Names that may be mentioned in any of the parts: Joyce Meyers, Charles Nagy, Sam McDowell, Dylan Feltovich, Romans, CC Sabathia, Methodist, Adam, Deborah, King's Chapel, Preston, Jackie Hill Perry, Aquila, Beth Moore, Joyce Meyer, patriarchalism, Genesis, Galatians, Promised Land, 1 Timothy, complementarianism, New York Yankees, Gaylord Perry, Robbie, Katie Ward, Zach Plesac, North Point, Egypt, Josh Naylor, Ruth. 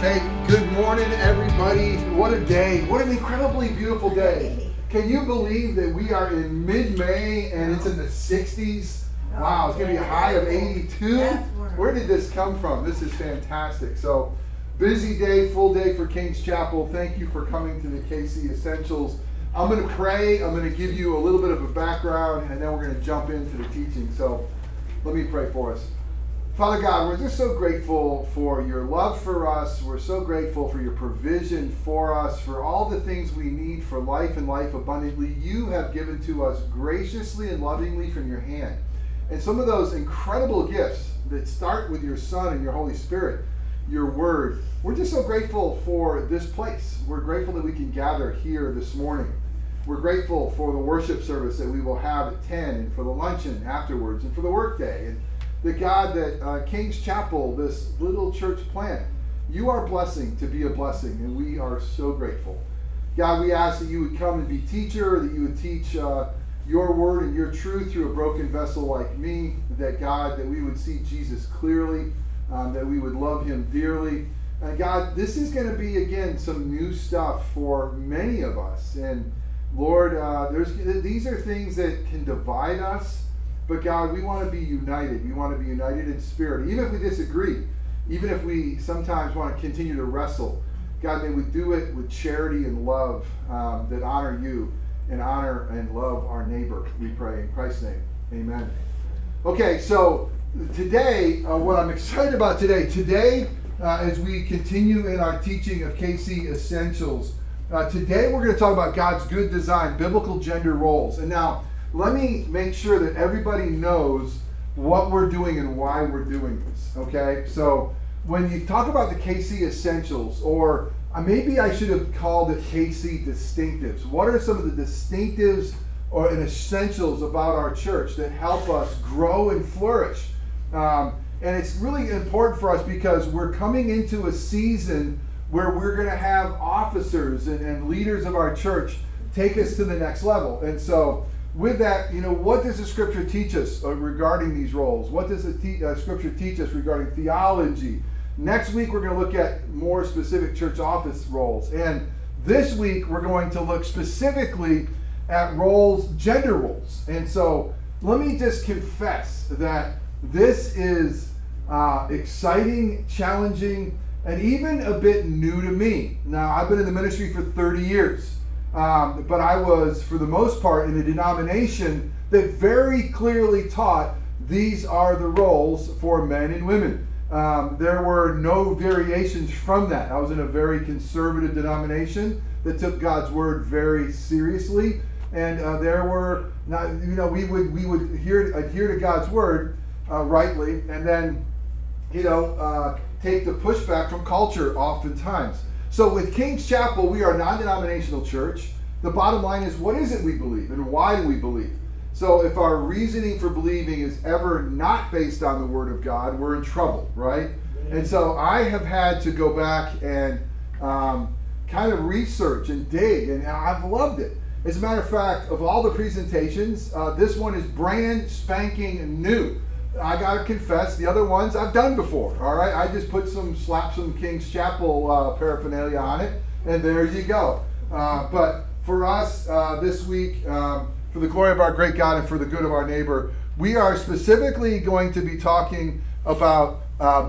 Hey, good morning, everybody. What a day. What an incredibly beautiful day. Can you believe that we are in mid-May and it's in the 60s? Wow, it's going to be a high of 82. Where did this come from? This is fantastic. So, busy day, full day for King's Chapel. Thank you for coming to the KC Essentials. I'm going to pray. I'm going to give you a little bit of a background, and then we're going to jump into the teaching. So, let me pray for us. Father God, we're just so grateful for your love for us. We're so grateful for your provision for us, for all the things we need for life and life abundantly. You have given to us graciously and lovingly from your hand. And some of those incredible gifts that start with your Son and your Holy Spirit, your Word. We're just so grateful for this place. We're grateful that we can gather here this morning. We're grateful for the worship service that we will have at 10 and for the luncheon afterwards and for the workday. And the God that King's Chapel, this little church plant, you are blessing to be a blessing, and we are so grateful. God, we ask that you would come and be teacher, that you would teach your word and your truth through a broken vessel like me, that God, that we would see Jesus clearly, that we would love him dearly. And God, this is going to be, again, some new stuff for many of us. And Lord, these are things that can divide us. But God, we want to be united. We want to be united in spirit. Even if we disagree, even if we sometimes want to continue to wrestle, God, may we do it with charity and love that honor you and honor and love our neighbor, we pray in Christ's name. Amen. Okay, so today, what I'm excited about today as we continue in our teaching of KC Essentials, today we're going to talk about God's good design, biblical gender roles. And now, let me make sure that everybody knows what we're doing and why we're doing this, okay? So when you talk about the KC Essentials, or maybe I should have called it KC Distinctives. What are some of the distinctives or essentials about our church that help us grow and flourish? And it's really important for us because we're coming into a season where we're going to have officers and leaders of our church take us to the next level. And so with that, you know, what does the Scripture teach us regarding these roles? What does the Scripture teach us regarding theology? Next week, we're going to look at more specific church office roles. And this week, we're going to look specifically at roles, gender roles. And so let me just confess that this is exciting, challenging, and even a bit new to me. Now, I've been in the ministry for 30 years. But I was, for the most part, in a denomination that very clearly taught these are the roles for men and women. There were no variations from that. I was in a very conservative denomination that took God's word very seriously, and there were not, you know, we would adhere to God's word rightly, and then, you know, take the pushback from culture oftentimes. So with King's Chapel, we are a non-denominational church. The bottom line is, what is it we believe and why do we believe? So if our reasoning for believing is ever not based on the Word of God, we're in trouble, right? And so I have had to go back and kind of research and dig, and I've loved it. As a matter of fact, of all the presentations, this one is brand spanking new. I gotta confess, the other ones I've done before. All right, I just put some King's Chapel paraphernalia on it, and there you go. But for us this week, for the glory of our great God and for the good of our neighbor, we are specifically going to be talking about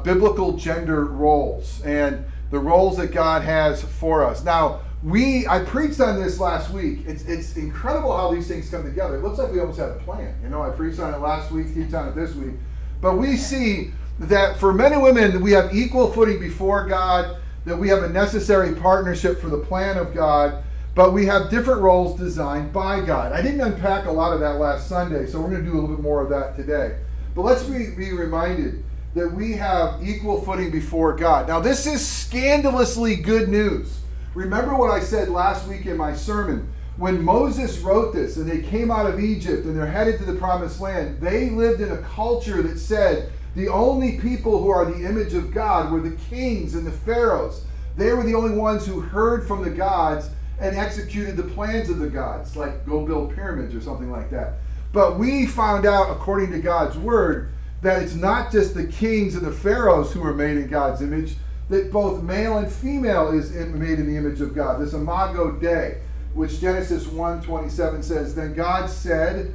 biblical gender roles and the roles that God has for us. Now, I preached on this last week. It's incredible how these things come together. It looks like we almost had a plan. You know, I preached on it last week, teach on it this week. But we see that for men and women, we have equal footing before God, that we have a necessary partnership for the plan of God, but we have different roles designed by God. I didn't unpack a lot of that last Sunday, so we're going to do a little bit more of that today. But let's be reminded that we have equal footing before God. Now, this is scandalously good news. Remember what I said last week in my sermon. When Moses wrote this and they came out of Egypt and they're headed to the Promised Land, they lived in a culture that said the only people who are the image of God were the kings and the pharaohs. They were the only ones who heard from the gods and executed the plans of the gods, like go build pyramids or something like that. But we found out, according to God's word, that it's not just the kings and the pharaohs who are made in God's image, that both male and female is made in the image of God. This Imago Dei, which Genesis 1:27 says, then God said,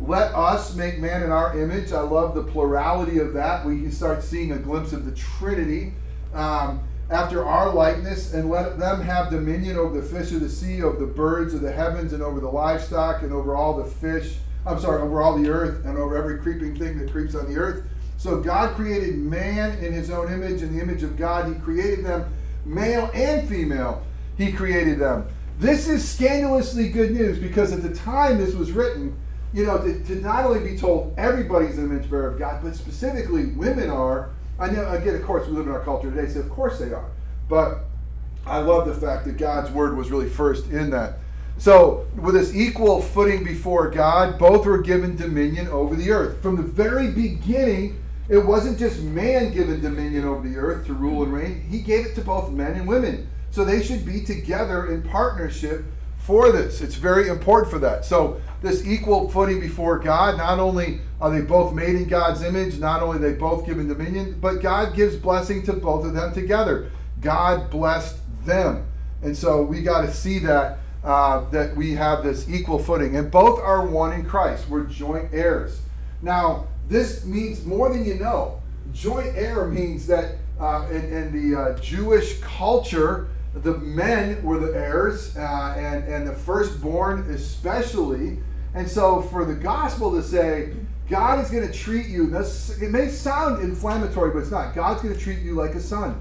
let us make man in our image. I love the plurality of that. We start seeing a glimpse of the Trinity. After our likeness, and let them have dominion over the fish of the sea, over the birds of the heavens, and over the livestock, and over all the fish, over all the earth, and over every creeping thing that creeps on the earth. So God created man in his own image. In the image of God, he created them. Male and female, he created them. This is scandalously good news, because at the time this was written, you know, to not only be told everybody's an image bearer of God, but specifically women are. I know, again, of course, we live in our culture today, so of course they are. But I love the fact that God's word was really first in that. So with this equal footing before God, both were given dominion over the earth. From the very beginning, it wasn't just man given dominion over the earth to rule and reign. He gave it to both men and women. So they should be together in partnership for this. It's very important for that. So this equal footing before God, not only are they both made in God's image, not only are they both given dominion, but God gives blessing to both of them together. God blessed them. And so we got to see that, that we have this equal footing. And both are one in Christ. We're joint heirs. Now, this means more than you know. Joint heir means that in the Jewish culture, the men were the heirs, and the firstborn especially. And so for the gospel to say, God is going to treat you, it may sound inflammatory, but it's not. God's going to treat you like a son.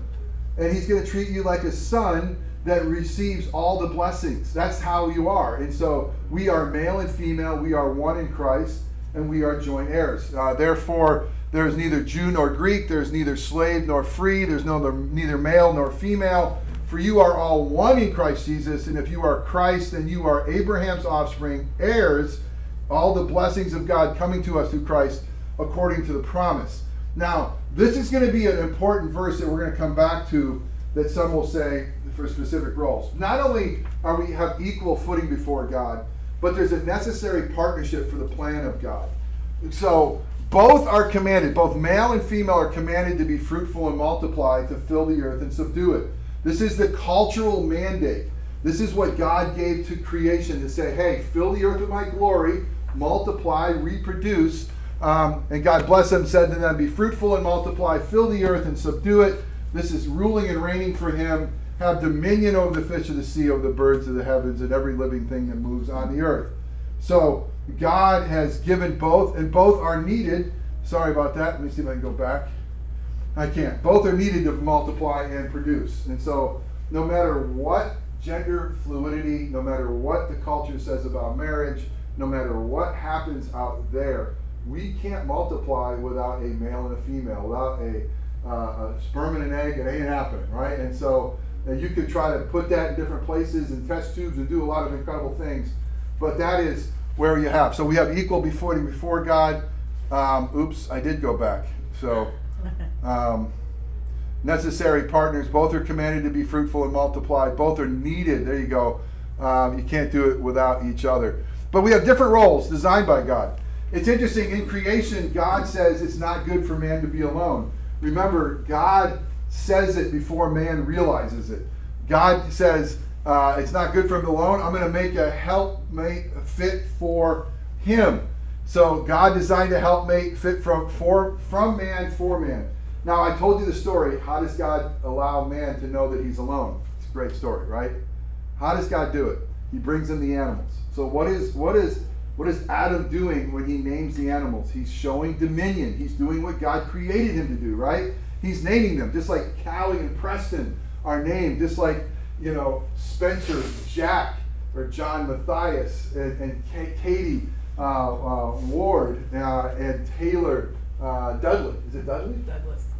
And he's going to treat you like a son that receives all the blessings. That's how you are. And so we are male and female. We are one in Christ, and we are joint heirs. Therefore, there is neither Jew nor Greek. There is neither slave nor free. There is neither male nor female. For you are all one in Christ Jesus, and if you are Christ, then you are Abraham's offspring, heirs, all the blessings of God coming to us through Christ according to the promise. Now, this is going to be an important verse that we're going to come back to, that some will say for specific roles. Not only are we have equal footing before God, but there's a necessary partnership for the plan of God. So both are commanded, both male and female are commanded to be fruitful and multiply, to fill the earth and subdue it. This is the cultural mandate. This is what God gave to creation, to say, hey, fill the earth with my glory, multiply, reproduce. And God blessed them, said to them, be fruitful and multiply, fill the earth and subdue it. This is ruling and reigning for him. Have dominion over the fish of the sea, over the birds of the heavens, and every living thing that moves on the earth. So God has given both, and both are needed. Sorry about that. Let me see if I can go back. I can't. Both are needed to multiply and produce. And so no matter what gender fluidity, no matter what the culture says about marriage, no matter what happens out there, we can't multiply without a male and a female, without a sperm and an egg. It ain't happening, right? And so you could try to put that in different places and test tubes and do a lot of incredible things, but that is where you have. So we have equal before God. Oops, I did go back. So... necessary partners. Both are commanded to be fruitful and multiply. Both are needed. There you go. You can't do it without each other. But we have different roles designed by God. It's interesting. In creation, God says it's not good for man to be alone. Remember, God says it before man realizes it. God says it's not good for him alone. I'm going to make a helpmate fit for him. So God designed a helpmate fit from man for man. Now, I told you the story. How does God allow man to know that he's alone? It's a great story, right? How does God do it? He brings in the animals. So what is Adam doing when he names the animals? He's showing dominion. He's doing what God created him to do, right? He's naming them, just like Callie and Preston are named, just like, you know, Spencer, Jack, or John Matthias, and Katie Ward, and Taylor Douglas. Is it Dudley?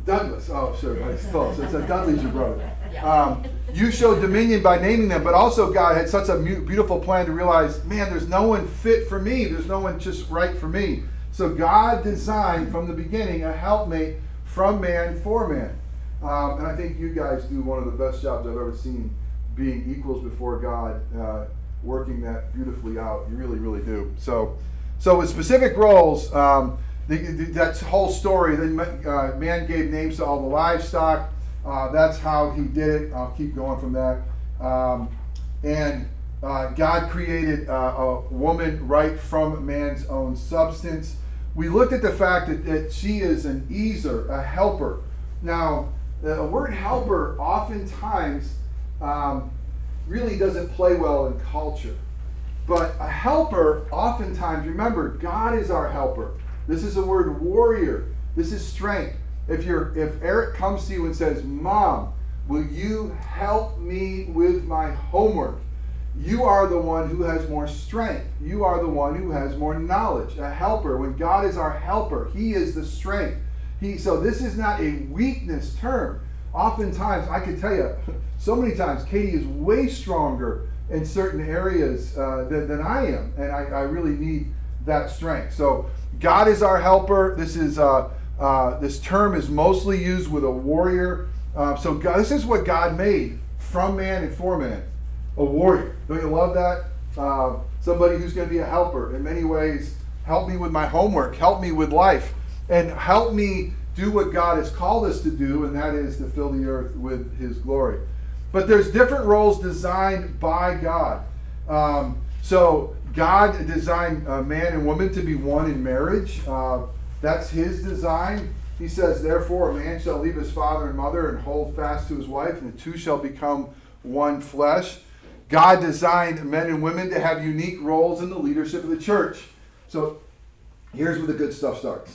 Douglas. Oh, sure. So Dudley's your brother. Yeah. You showed dominion by naming them, but also God had such a beautiful plan to realize, man, there's no one fit for me. There's no one just right for me. So God designed from the beginning a helpmate from man for man. And I think you guys do one of the best jobs I've ever seen, being equals before God, working that beautifully out. You really, really do. So with specific roles, that whole story, man gave names to all the livestock, That's how he did it. I'll keep going from that. God created a woman right from man's own substance. We looked at the fact that she is an easer, a helper. Now, the word helper oftentimes really doesn't play well in culture. But a helper oftentimes, remember, God is our helper. This is the word warrior. This is strength. If Eric comes to you and says, "Mom, will you help me with my homework?" You are the one who has more strength. You are the one who has more knowledge. A helper. When God is our helper, he is the strength. So this is not a weakness term. Oftentimes, I can tell you, so many times, Katie is way stronger in certain areas than I am. And I really need that strength. So God is our helper. This term is mostly used with a warrior. So God, this is what God made from man and for man. A warrior. Don't you love that? Somebody who's going to be a helper in many ways. Help me with my homework. Help me with life. And help me do what God has called us to do, and that is to fill the earth with his glory. But there's different roles designed by God. So God designed man and woman to be one in marriage. That's his design. He says, "Therefore a man shall leave his father and mother and hold fast to his wife, and the two shall become one flesh." God designed men and women to have unique roles in the leadership of the church. So here's where the good stuff starts.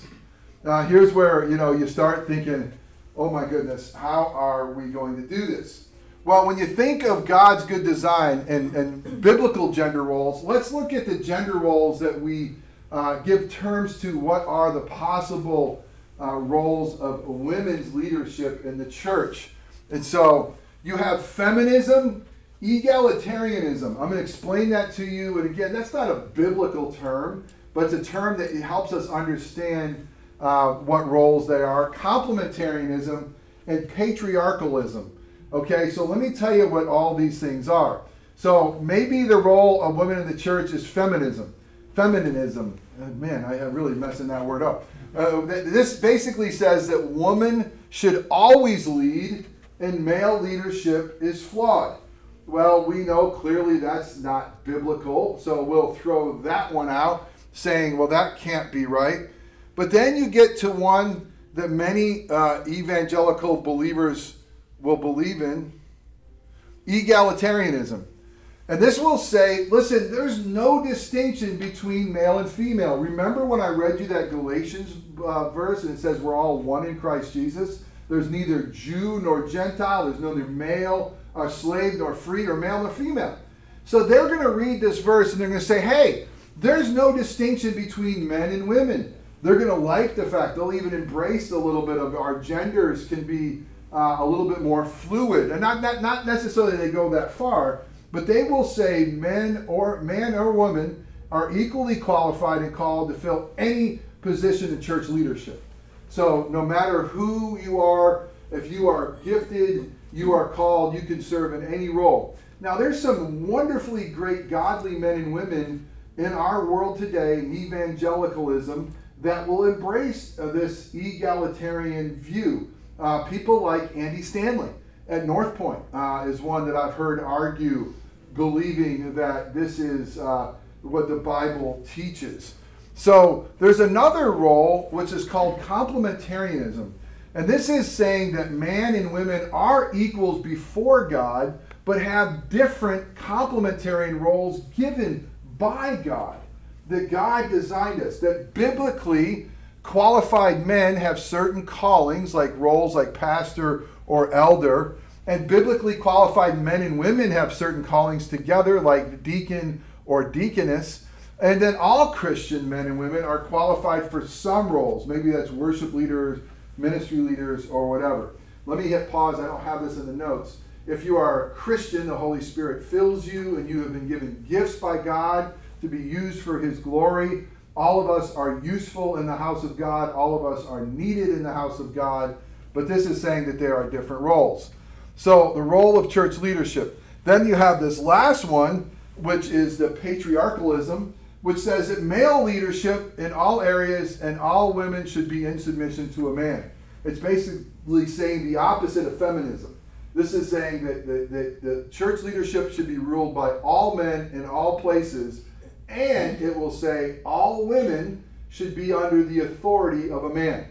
Here's where, you start thinking, oh my goodness, how are we going to do this? Well, when you think of God's good design and biblical gender roles, let's look at the gender roles that we give terms to. What are the possible roles of women's leadership in the church? And so you have feminism, egalitarianism. I'm going to explain that to you. And again, that's not a biblical term, but it's a term that helps us understand what roles they are. Complementarianism and patriarchalism. Okay, so let me tell you what all these things are. So maybe the role of women in the church is feminism. Feminism. Man, I'm really messing that word up. This basically says that woman should always lead and male leadership is flawed. Well, we know clearly that's not biblical, so we'll throw that one out, saying, well, that can't be right. But then you get to one that many evangelical believers will believe in, egalitarianism. And this will say, listen, there's no distinction between male and female. Remember when I read you that Galatians verse, and it says we're all one in Christ Jesus? There's neither Jew nor Gentile. There's neither male or slave nor free, or male nor female. So they're going to read this verse and they're going to say, hey, there's no distinction between men and women. They're going to like the fact, they'll even embrace a little bit of our genders can be a little bit more fluid. And not necessarily they go that far, but they will say man or woman are equally qualified and called to fill any position in church leadership. So no matter who you are, if you are gifted, you are called, you can serve in any role. Now, there's some wonderfully great godly men and women in our world today, in evangelicalism, that will embrace this egalitarian view. People like Andy Stanley at North Point is one that I've heard argue, believing that this is what the Bible teaches. So there's another role which is called complementarianism. And this is saying that man and women are equals before God, but have different complementary roles given by God. That God designed us. That biblically qualified men have certain callings, like roles like pastor or elder. And biblically qualified men and women have certain callings together, like deacon or deaconess. And then all Christian men and women are qualified for some roles. Maybe that's worship leaders, ministry leaders, or whatever. Let me hit pause. I don't have this in the notes. If you are a Christian, the Holy Spirit fills you, and you have been given gifts by God to be used for his glory. All of us are useful in the house of God. All of us are needed in the house of God. But this is saying that there are different roles. So the role of church leadership. Then you have this last one, which is the patriarchalism, which says that male leadership in all areas and all women should be in submission to a man. It's basically saying the opposite of feminism. This is saying that the church leadership should be ruled by all men in all places, and it will say all women should be under the authority of a man.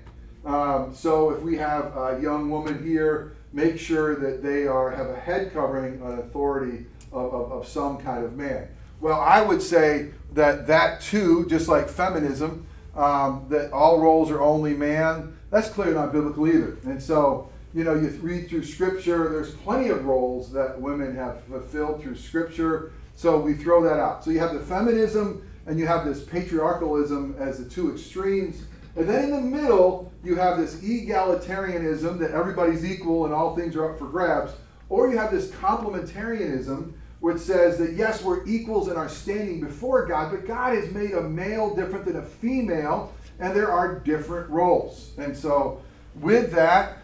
So if we have a young woman here, make sure that they have a head covering on authority of some kind of man. Well, I would say that too, just like feminism, that all roles are only man, that's clearly not biblical either. And so, you read through Scripture, there's plenty of roles that women have fulfilled through Scripture, so we throw that out. So you have the feminism and you have this patriarchalism as the two extremes. And then in the middle, you have this egalitarianism that everybody's equal and all things are up for grabs. Or you have this complementarianism, which says that, yes, we're equals in our standing before God, but God has made a male different than a female, and there are different roles. And so with that,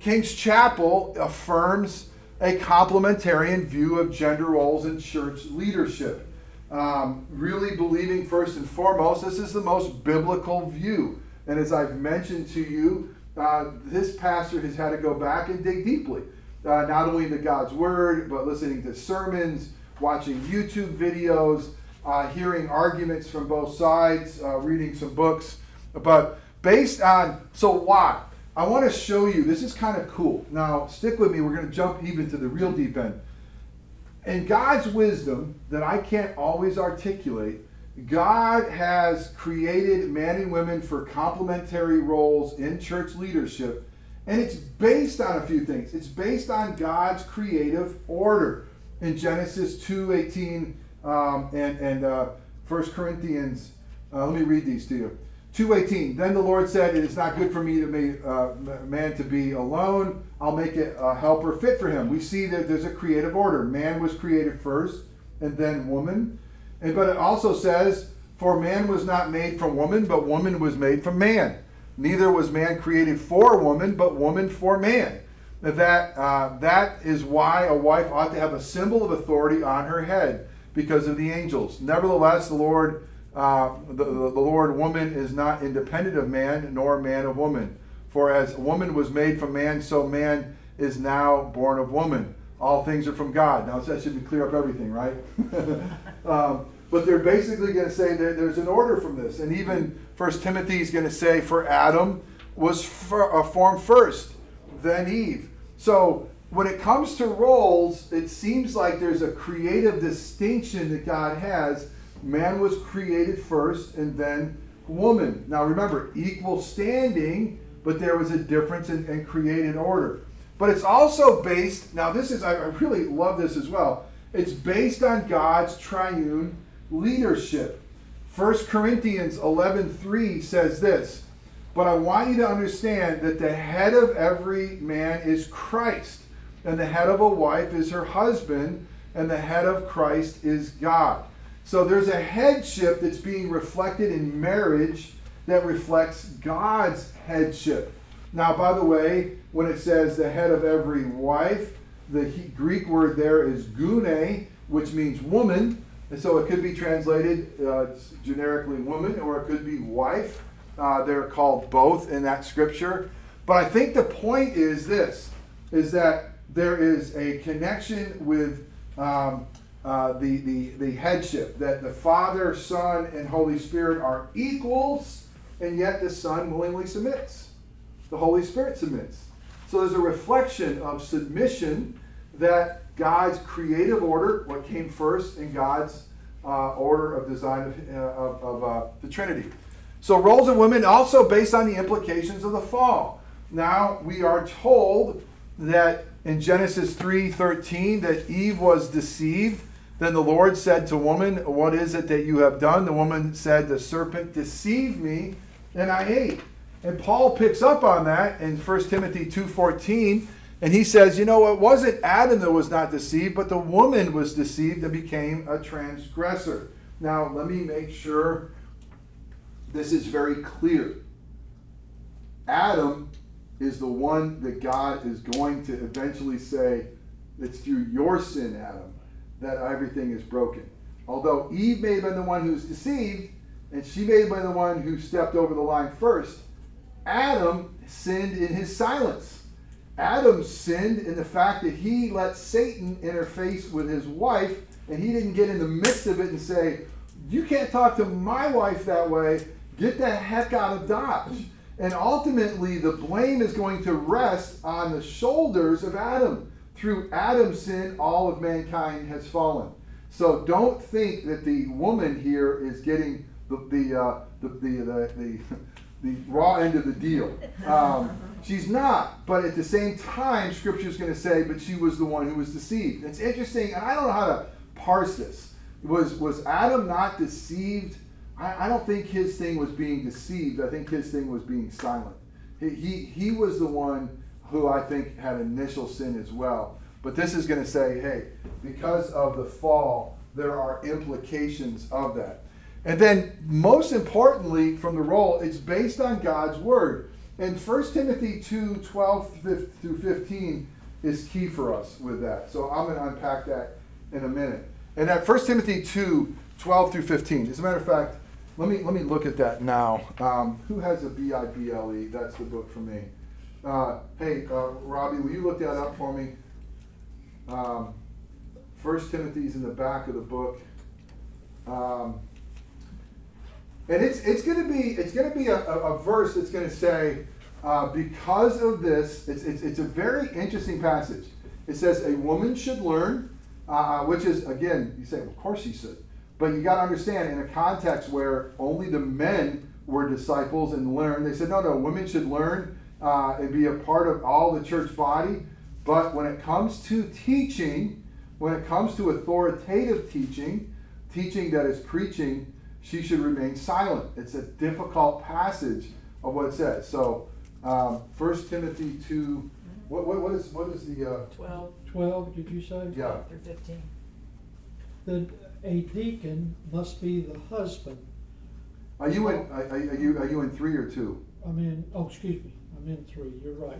King's Chapel affirms a complementarian view of gender roles in church leadership. Really believing, first and foremost, this is the most biblical view. And as I've mentioned to you, this pastor has had to go back and dig deeply, not only into God's Word, but listening to sermons, watching YouTube videos, hearing arguments from both sides, reading some books. But based on, so why? I want to show you, this is kind of cool. Now, stick with me, we're going to jump even to the real deep end. In God's wisdom that I can't always articulate, God has created men and women for complementary roles in church leadership, and it's based on a few things. It's based on God's creative order in Genesis 2:18 and 1 Corinthians. Let me read these to you. 2:18, then the Lord said, it is not good for me to make man to be alone. I'll make it a helper fit for him. We see that there's a creative order. Man was created first and then woman. But it also says, for man was not made from woman, but woman was made from man. Neither was man created for woman, but woman for man. That is why a wife ought to have a symbol of authority on her head because of the angels. Nevertheless, the Lord woman is not independent of man, nor man of woman. For as woman was made from man, so man is now born of woman. All things are from God. Now that should clear up everything, right? But they're basically going to say there's an order from this. And even 1 Timothy is going to say, for Adam was formed first, then Eve. So when it comes to roles, it seems like there's a creative distinction that God has. Man was created first and then woman. Now remember, equal standing, but there was a difference in created order. But it's also based, now this is, I really love this as well, it's based on God's triune leadership. 1 Corinthians 11:3 says this, but I want you to understand that the head of every man is Christ, and the head of a wife is her husband, and the head of Christ is God. So there's a headship that's being reflected in marriage that reflects God's headship. Now, by the way, when it says the head of every wife, the Greek word there is gune, which means woman. And so it could be translated generically woman, or it could be wife. They're called both in that scripture. But I think the point is this, is that there is a connection with the headship, that the Father, Son, and Holy Spirit are equals, and yet the Son willingly submits. The Holy Spirit submits. So there's a reflection of submission that God's creative order, what came first, in God's order of design of the Trinity. So roles of women also based on the implications of the fall. Now we are told that in Genesis 3:13 that Eve was deceived. Then the Lord said to woman, what is it that you have done? The woman said, the serpent deceived me and I ate. And Paul picks up on that in 1 Timothy 2:14, and he says, it wasn't Adam that was not deceived, but the woman was deceived and became a transgressor. Now, let me make sure this is very clear. Adam is the one that God is going to eventually say, it's through your sin, Adam, that everything is broken. Although Eve may have been the one who's deceived, and she may have been the one who stepped over the line first, Adam sinned in his silence. Adam sinned in the fact that he let Satan interface with his wife, and he didn't get in the midst of it and say, you can't talk to my wife that way. Get the heck out of Dodge. And ultimately, the blame is going to rest on the shoulders of Adam. Through Adam's sin, all of mankind has fallen. So don't think that the woman here is getting the raw end of the deal. She's not. But at the same time, Scripture is going to say, but she was the one who was deceived. It's interesting, and I don't know how to parse this. Was Adam not deceived? I don't think his thing was being deceived. I think his thing was being silent. He was the one who I think had initial sin as well. But this is going to say, hey, because of the fall, there are implications of that. And then, most importantly, from the role, it's based on God's word. And 1 Timothy 2:12 through 15 is key for us with that. So I'm going to unpack that in a minute. And that 1 Timothy 2:12 through 15. As a matter of fact, let me look at that now. Who has a Bible? That's the book for me. Robbie, will you look that up for me? 1 Timothy's in the back of the book. And it's going to be a verse that's going to say, because of this, it's a very interesting passage. It says a woman should learn, which is, again, you say, well, of course she should. But you got to understand, in a context where only the men were disciples and learned, they said, no, women should learn and be a part of all the church body. But when it comes to teaching, when it comes to authoritative teaching, teaching that is preaching, she should remain silent. It's a difficult passage of what it says. So 1 Timothy 2, what is the... 12. 12, did you say? Yeah. After 15. A deacon must be the husband. Are you in 3 or 2? I'm in, excuse me. I'm in 3. You're right.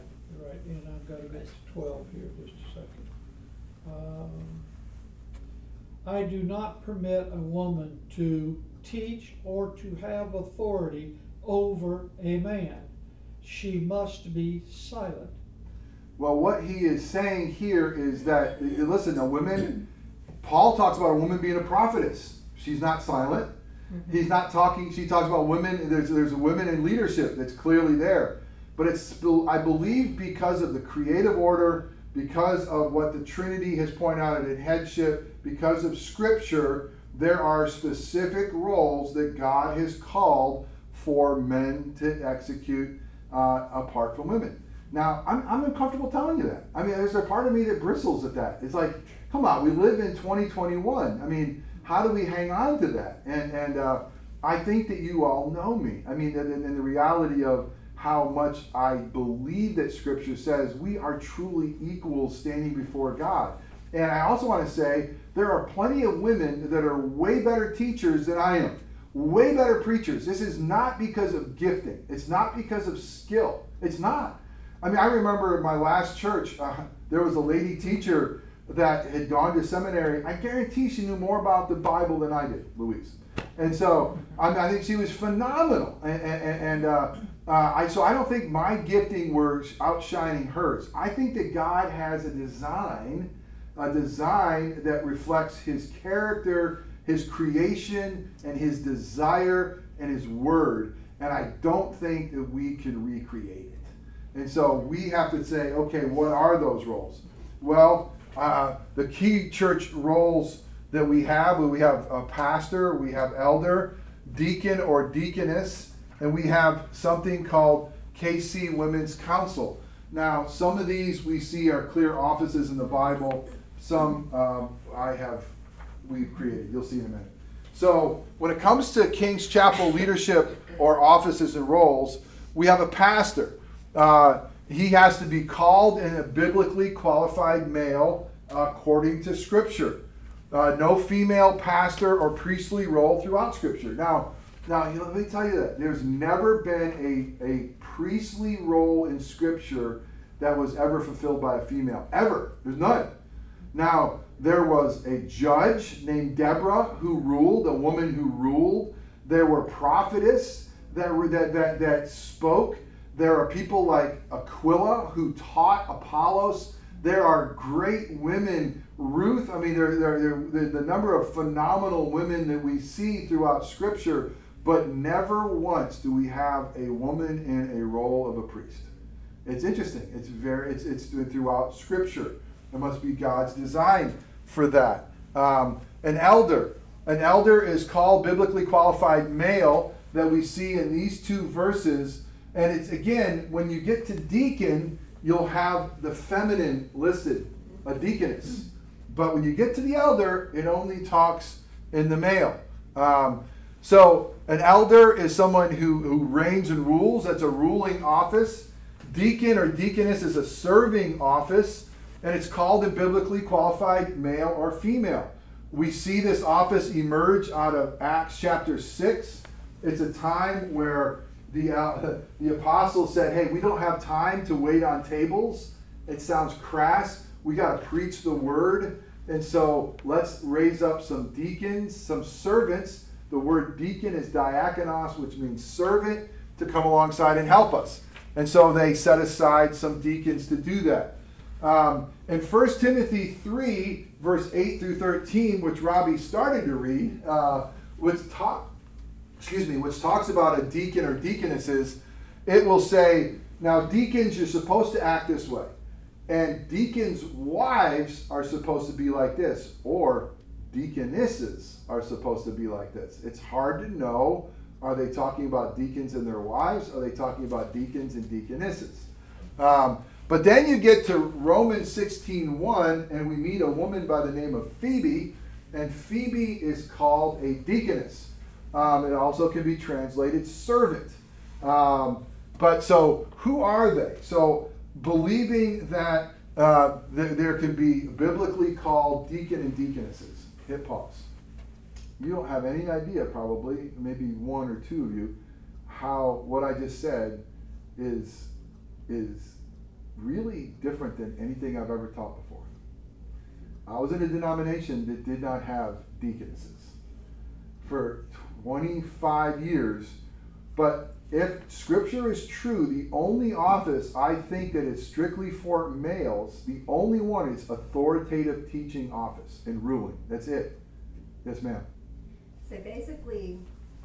And I've got to get to 12 here, just a second. I do not permit a woman to teach or to have authority over a man. She must be silent. Well, what he is saying here is that, listen, the women, Paul talks about a woman being a prophetess. She's not silent. Mm-hmm. He's not talking, she talks about women, there's women in leadership that's clearly there. But it's, I believe, because of the creative order, because of what the Trinity has pointed out in headship, because of Scripture, there are specific roles that God has called for men to execute apart from women. Now, I'm uncomfortable telling you that. I mean, there's a part of me that bristles at that. It's like, come on, we live in 2021. I mean, how do we hang on to that? And I think that you all know me. I mean, and the reality of how much I believe that Scripture says we are truly equal standing before God. And I also want to say there are plenty of women that are way better teachers than I am, way better preachers. This is not because of gifting. It's not because of skill. It's not. I mean, I remember in my last church, there was a lady teacher that had gone to seminary. I guarantee she knew more about the Bible than I did, Louise. And so I think she was phenomenal. So I don't think my gifting was outshining hers. I think that God has a design that reflects his character, his creation, and his desire, and his word. And I don't think that we can recreate it. And so we have to say, okay, what are those roles? Well, the key church roles that we have a pastor, we have elder, deacon or deaconess, and we have something called KC Women's Council. Now, some of these we see are clear offices in the Bible. Some we've created. You'll see in a minute. So when it comes to King's Chapel leadership or offices and roles, we have a pastor. He has to be called in a biblically qualified male according to Scripture. No female pastor or priestly role throughout Scripture. Now, let me tell you that. There's never been a priestly role in Scripture that was ever fulfilled by a female. Ever. There's none. Now, there was a judge named Deborah who ruled, a woman who ruled. There were prophetess that spoke. There are people like Aquila who taught Apollos. There are great women, Ruth. I mean, the number of phenomenal women that we see throughout Scripture, but never once do we have a woman in a role of a priest. It's interesting. It's throughout Scripture. It must be God's design for that. An elder. An elder is called biblically qualified male that we see in these two verses. And it's, again, when you get to deacon, you'll have the feminine listed, a deaconess. But when you get to the elder, it only talks in the male. So an elder is someone who reigns and rules. That's a ruling office. Deacon or deaconess is a serving office, and it's called a biblically qualified male or female. We see this office emerge out of Acts chapter 6. It's a time where the apostles said, hey, we don't have time to wait on tables. It sounds crass. We got to preach the word. And so let's raise up some deacons, some servants. The word deacon is diakonos, which means servant, to come alongside and help us. And so they set aside some deacons to do that. In 1 Timothy 3, verse 8 through 13, which Robbie started to read, which talks about a deacon or deaconesses, it will say, now deacons, you're supposed to act this way. And deacons' wives are supposed to be like this, or deaconesses are supposed to be like this. It's hard to know, are they talking about deacons and their wives? Are they talking about deacons and deaconesses? But then you get to Romans 16:1, and we meet a woman by the name of Phoebe, and Phoebe is called a deaconess. It also can be translated servant. But so who are they? So believing that there can be biblically called deacon and deaconesses. Hit pause. You don't have any idea, probably, maybe one or two of you, how what I just said is really different than anything I've ever taught before. I was in a denomination that did not have deaconesses for 25 years, but if Scripture is true, the only office I think that is strictly for males, the only one is authoritative teaching office and ruling. That's it. Yes, ma'am. So basically,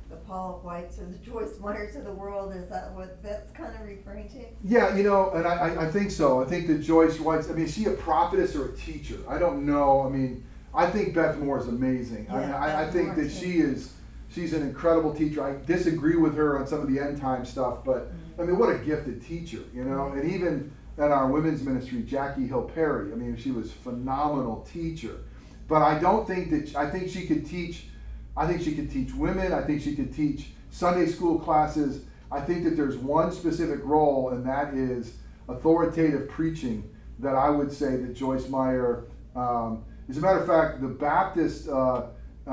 the Paul Whites or the Joyce Meyers of the world, is that what that's kind of referring to? Yeah, you know, and I think so. I think the Joyce Whites, I mean, is she a prophetess or a teacher? I don't know. I mean, I think Beth Moore is amazing. Yeah, I think that she's an incredible teacher. I disagree with her on some of the end time stuff, but I mean, what a gifted teacher, you know? And even at our women's ministry, Jackie Hill Perry, I mean, she was a phenomenal teacher. But I don't think that, I think she could teach women. I think she could teach Sunday school classes. I think that there's one specific role, and that is authoritative preaching, that I would say that Joyce Meyer, as a matter of fact, the Baptist, the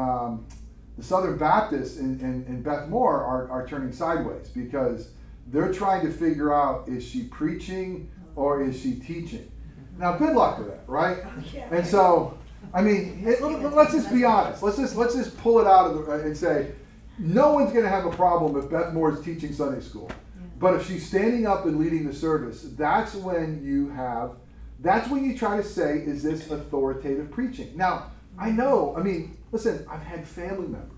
Southern Baptist and Beth Moore are turning sideways, because they're trying to figure out, is she preaching or is she teaching? Now, good luck with that, right? Yeah. And so, I mean, let's just be honest. Let's just pull it out of the, and say, no one's going to have a problem if Beth Moore is teaching Sunday school. Yeah. But if she's standing up and leading the service, that's when you try to say, is this authoritative preaching? Now, I know, I mean, listen, I've had family members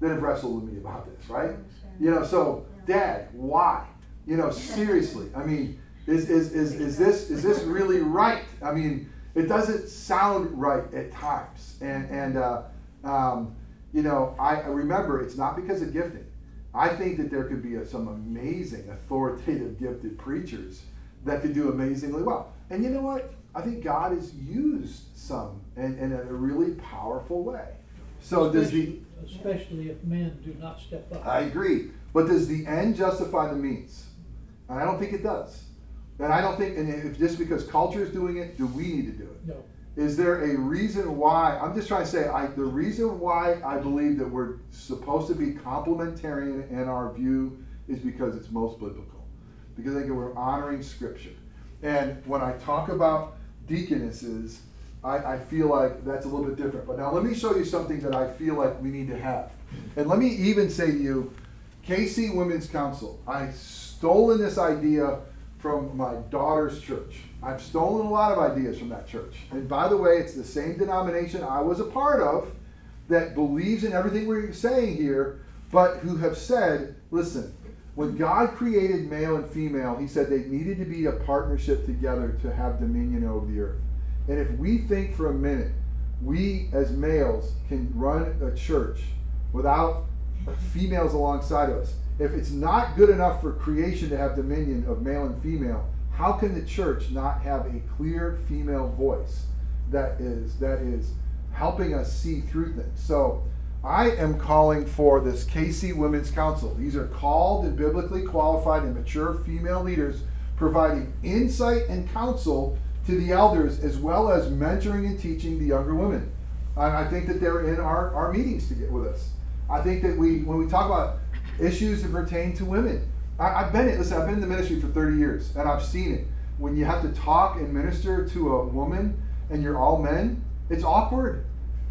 that have wrestled with me about this, right? Sure. You know, so, Dad, why? You know, seriously, I mean, is this really right? I mean, it doesn't sound right at times. And you know, I remember, it's not because of gifting. I think that there could be some amazing, authoritative, gifted preachers that could do amazingly well. And you know what? I think God has used some in a really powerful way. So especially if men do not step up. I agree. But does the end justify the means? And I don't think it does. And I don't think, and if just because culture is doing it, do we need to do it? No. Is there a reason why? I'm just trying to say, the reason why I believe that we're supposed to be complementarian in our view is because it's most biblical. Because I think we're honoring Scripture. And when I talk about deaconesses, I feel like that's a little bit different. But now let me show you something that I feel like we need to have. And let me even say to you, KC Women's Council. I've stolen this idea from my daughter's church. I've stolen a lot of ideas from that church. And by the way, it's the same denomination I was a part of that believes in everything we're saying here, but who have said, listen, when God created male and female, he said they needed to be a partnership together to have dominion over the earth. And if we think for a minute, we as males can run a church without females alongside of us. If it's not good enough for creation to have dominion of male and female, how can the church not have a clear female voice that is helping us see through things? So I am calling for this KC Women's Council. These are called and biblically qualified and mature female leaders providing insight and counsel to the elders, as well as mentoring and teaching the younger women. I think that they're in our meetings to get with us. I think that when we talk about issues that pertain to women, I've been in the ministry for 30 years, and I've seen it. When you have to talk and minister to a woman and you're all men, it's awkward.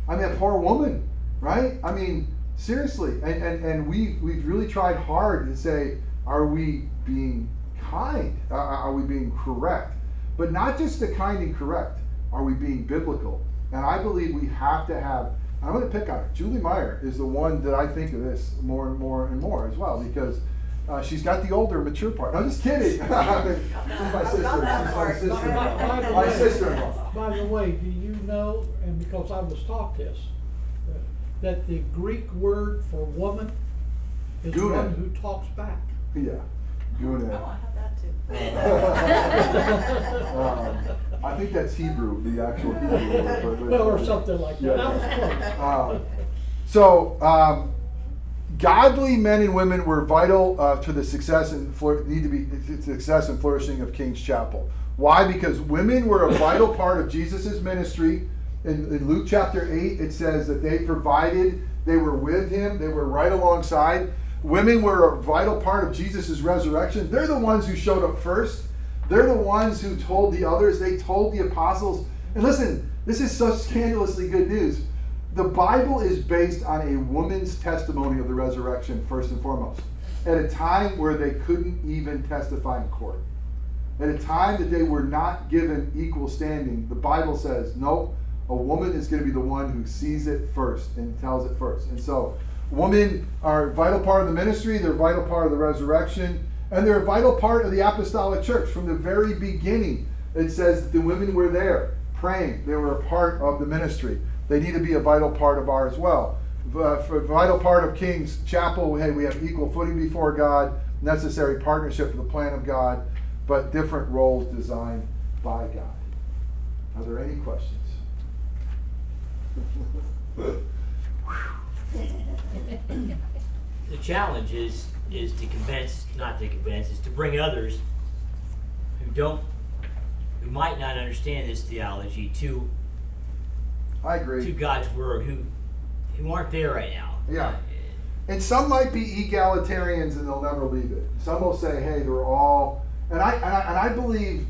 I mean, a poor woman, right? I mean, seriously. And we've really tried hard to say, are we being kind? Are we being correct? But not just the kind and correct. Are we being biblical? And I believe we have to have, I'm going to pick on her. Julie Meyer is the one that I think of this more and more and more as well, because she's got the older, mature part. No, I'm just kidding. She's my sister. My sister-in-law. By the way, do you know, and because I was taught this, that the Greek word for woman is Guna. One who talks back. Yeah. Guna. Oh, I have that too. I think that's Hebrew, the actual Hebrew word. But or something like that. Yeah. Godly men and women were vital to the success and flourishing of King's Chapel. Why? Because women were a vital part of Jesus' ministry. In Luke chapter 8, it says that they provided, they were with him, they were right alongside. Women were a vital part of Jesus' resurrection. They're the ones who showed up first. They're the ones who told the others. They told the apostles. And listen, this is so scandalously good news. The Bible is based on a woman's testimony of the resurrection, first and foremost, at a time where they couldn't even testify in court. At a time that they were not given equal standing, the Bible says, no, a woman is going to be the one who sees it first and tells it first. And so women are a vital part of the ministry, they're a vital part of the resurrection, and they're a vital part of the apostolic church. From the very beginning, it says that the women were there praying. They were a part of the ministry. They need to be a vital part of ours as well. For a vital part of King's Chapel, hey, we have equal footing before God, necessary partnership for the plan of God, but different roles designed by God. Are there any questions? The challenge is to convince, not to convince, is to bring others who might not understand this theology to to God's word, who aren't there right now. Yeah. And some might be egalitarians and they'll never leave it. Some will say, hey, they're all, and I believe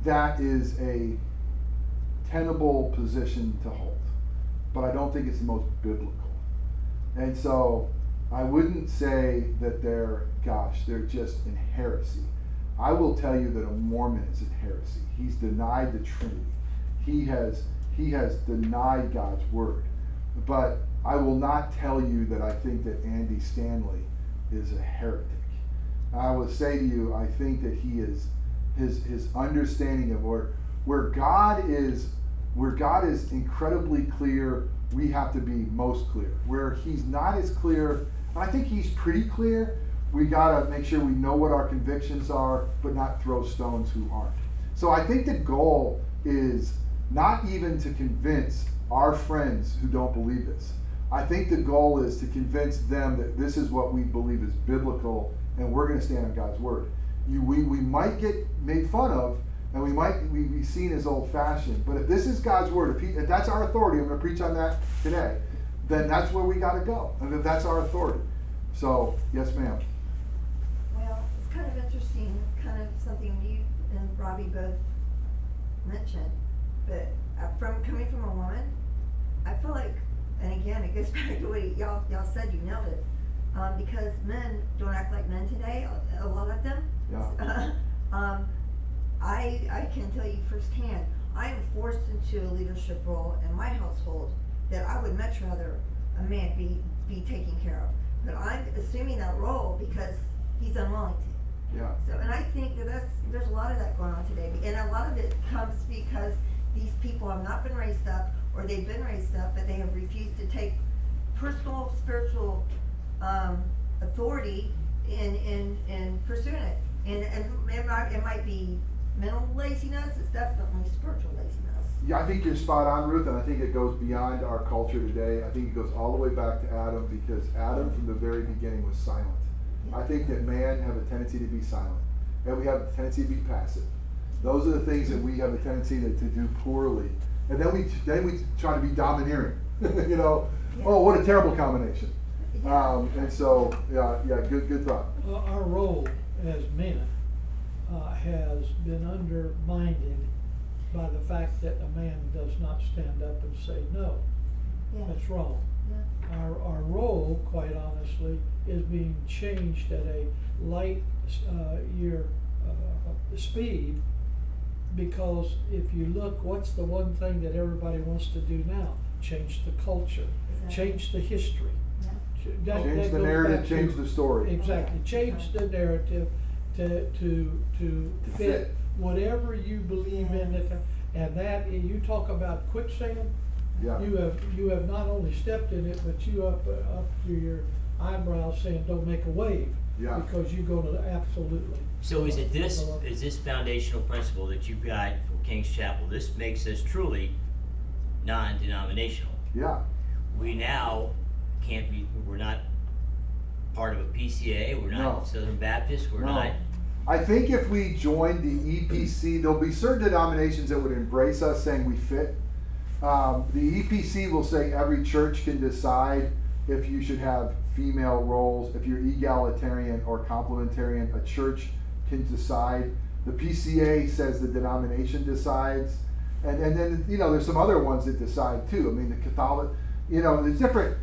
that is a tenable position to hold, but I don't think it's the most biblical. And so I wouldn't say that they're just in heresy. I will tell you that a Mormon is in heresy. He's denied the Trinity. He has denied God's word. But I will not tell you that I think that Andy Stanley is a heretic. I will say to you, I think that he is his understanding of where God is incredibly clear, we have to be most clear. Where he's not as clear, I think he's pretty clear. We got to make sure we know what our convictions are, but not throw stones who aren't. So I think the goal is not even to convince our friends who don't believe this. I think the goal is to convince them that this is what we believe is biblical, and we're going to stand on God's word. We might get made fun of, and we might be seen as old-fashioned, but if this is God's word, if that's our authority, I'm going to preach on that today, then that's where we got to go, and if that's our authority. So, yes, ma'am. Kind of interesting, kind of something you and Robbie both mentioned, but coming from a woman, I feel like, and again, it goes back to what y'all said. You nailed it. Because men don't act like men today, a lot of them. Yeah. I can tell you firsthand, I am forced into a leadership role in my household that I would much rather a man be taking care of. But I'm assuming that role because he's unwilling to. Yeah. So, and I think that there's a lot of that going on today. And a lot of it comes because these people have not been raised up, or they've been raised up, but they have refused to take personal, spiritual authority in pursuing it. And it might be mental laziness, it's definitely spiritual laziness. Yeah, I think you're spot on, Ruth, and I think it goes beyond our culture today. I think it goes all the way back to Adam, because Adam from the very beginning was silent. I think that man have a tendency to be silent, and we have a tendency to be passive. Those are the things that we have a tendency to do poorly. And then we try to be domineering. You know, yeah. Oh, what a terrible combination. Yeah. And so, yeah, good thought. Our role as men has been undermined by the fact that a man does not stand up and say no. Yeah. That's wrong. Yeah. Our role, quite honestly, is being changed at a light speed. Because if you look, what's the one thing that everybody wants to do now? Change the culture, exactly. Change the history. Yeah. Change the narrative, change the story. Exactly, change the narrative to fit whatever you believe in. And that, you talk about quicksand, yeah. you have not only stepped in it, but you up to your eyebrows saying, don't make a wave. Yeah. Because you go to the absolutely. So is this foundational principle that you've got from King's Chapel? This makes us truly non-denominational. Yeah. We now can't be. We're not part of a PCA. We're not Southern Baptist. We're not. I think if we join the EPC, there'll be certain denominations that would embrace us, saying we fit. The EPC will say every church can decide if you should have female roles, if you're egalitarian or complementarian, a church can decide. The PCA says the denomination decides. And then, you know, there's some other ones that decide too. I mean, the Catholic, you know, there's different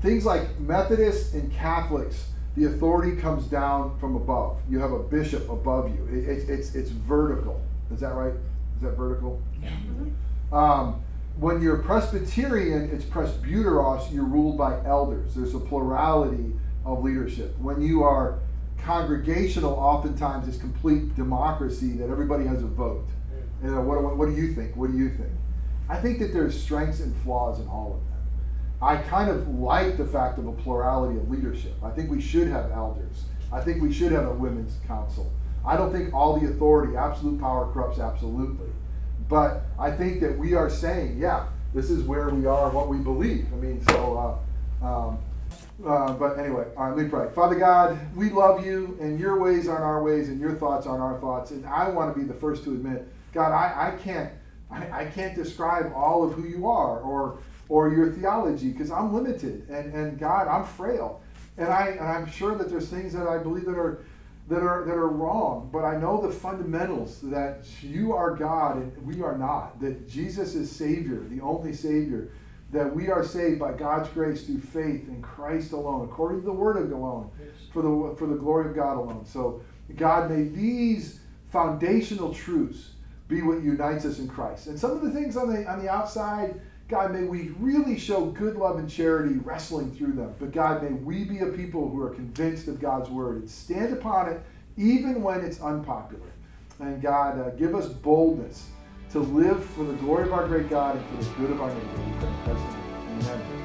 things like Methodists and Catholics, the authority comes down from above. You have a bishop above you. It's vertical. Is that right? Is that vertical? Yeah. When you're Presbyterian, it's presbyteros, you're ruled by elders. There's a plurality of leadership. When you are congregational, oftentimes it's complete democracy that everybody has a vote. You know, what do you think? What do you think? I think that there's strengths and flaws in all of them. I kind of like the fact of a plurality of leadership. I think we should have elders. I think we should have a women's council. I don't think all the authority, absolute power corrupts absolutely. But I think that we are saying, yeah, this is where we are, what we believe. I mean, so, but anyway, all right, let me pray. Father God, we love you, and your ways aren't our ways, and your thoughts aren't our thoughts. And I want to be the first to admit, God, I can't describe all of who you are or your theology, because I'm limited, and God, I'm frail. And I'm sure that there's things that I believe that are wrong, but I know the fundamentals, that you are God and we are not, that Jesus is Savior, the only Savior, that we are saved by God's grace through faith in Christ alone, according to the Word of alone, for the glory of God alone. So God, may these foundational truths be what unites us in Christ. And some of the things on the outside, God, may we really show good love and charity, wrestling through them. But God, may we be a people who are convinced of God's word and stand upon it even when it's unpopular. And God, give us boldness to live for the glory of our great God and for the good of our neighbor. Amen.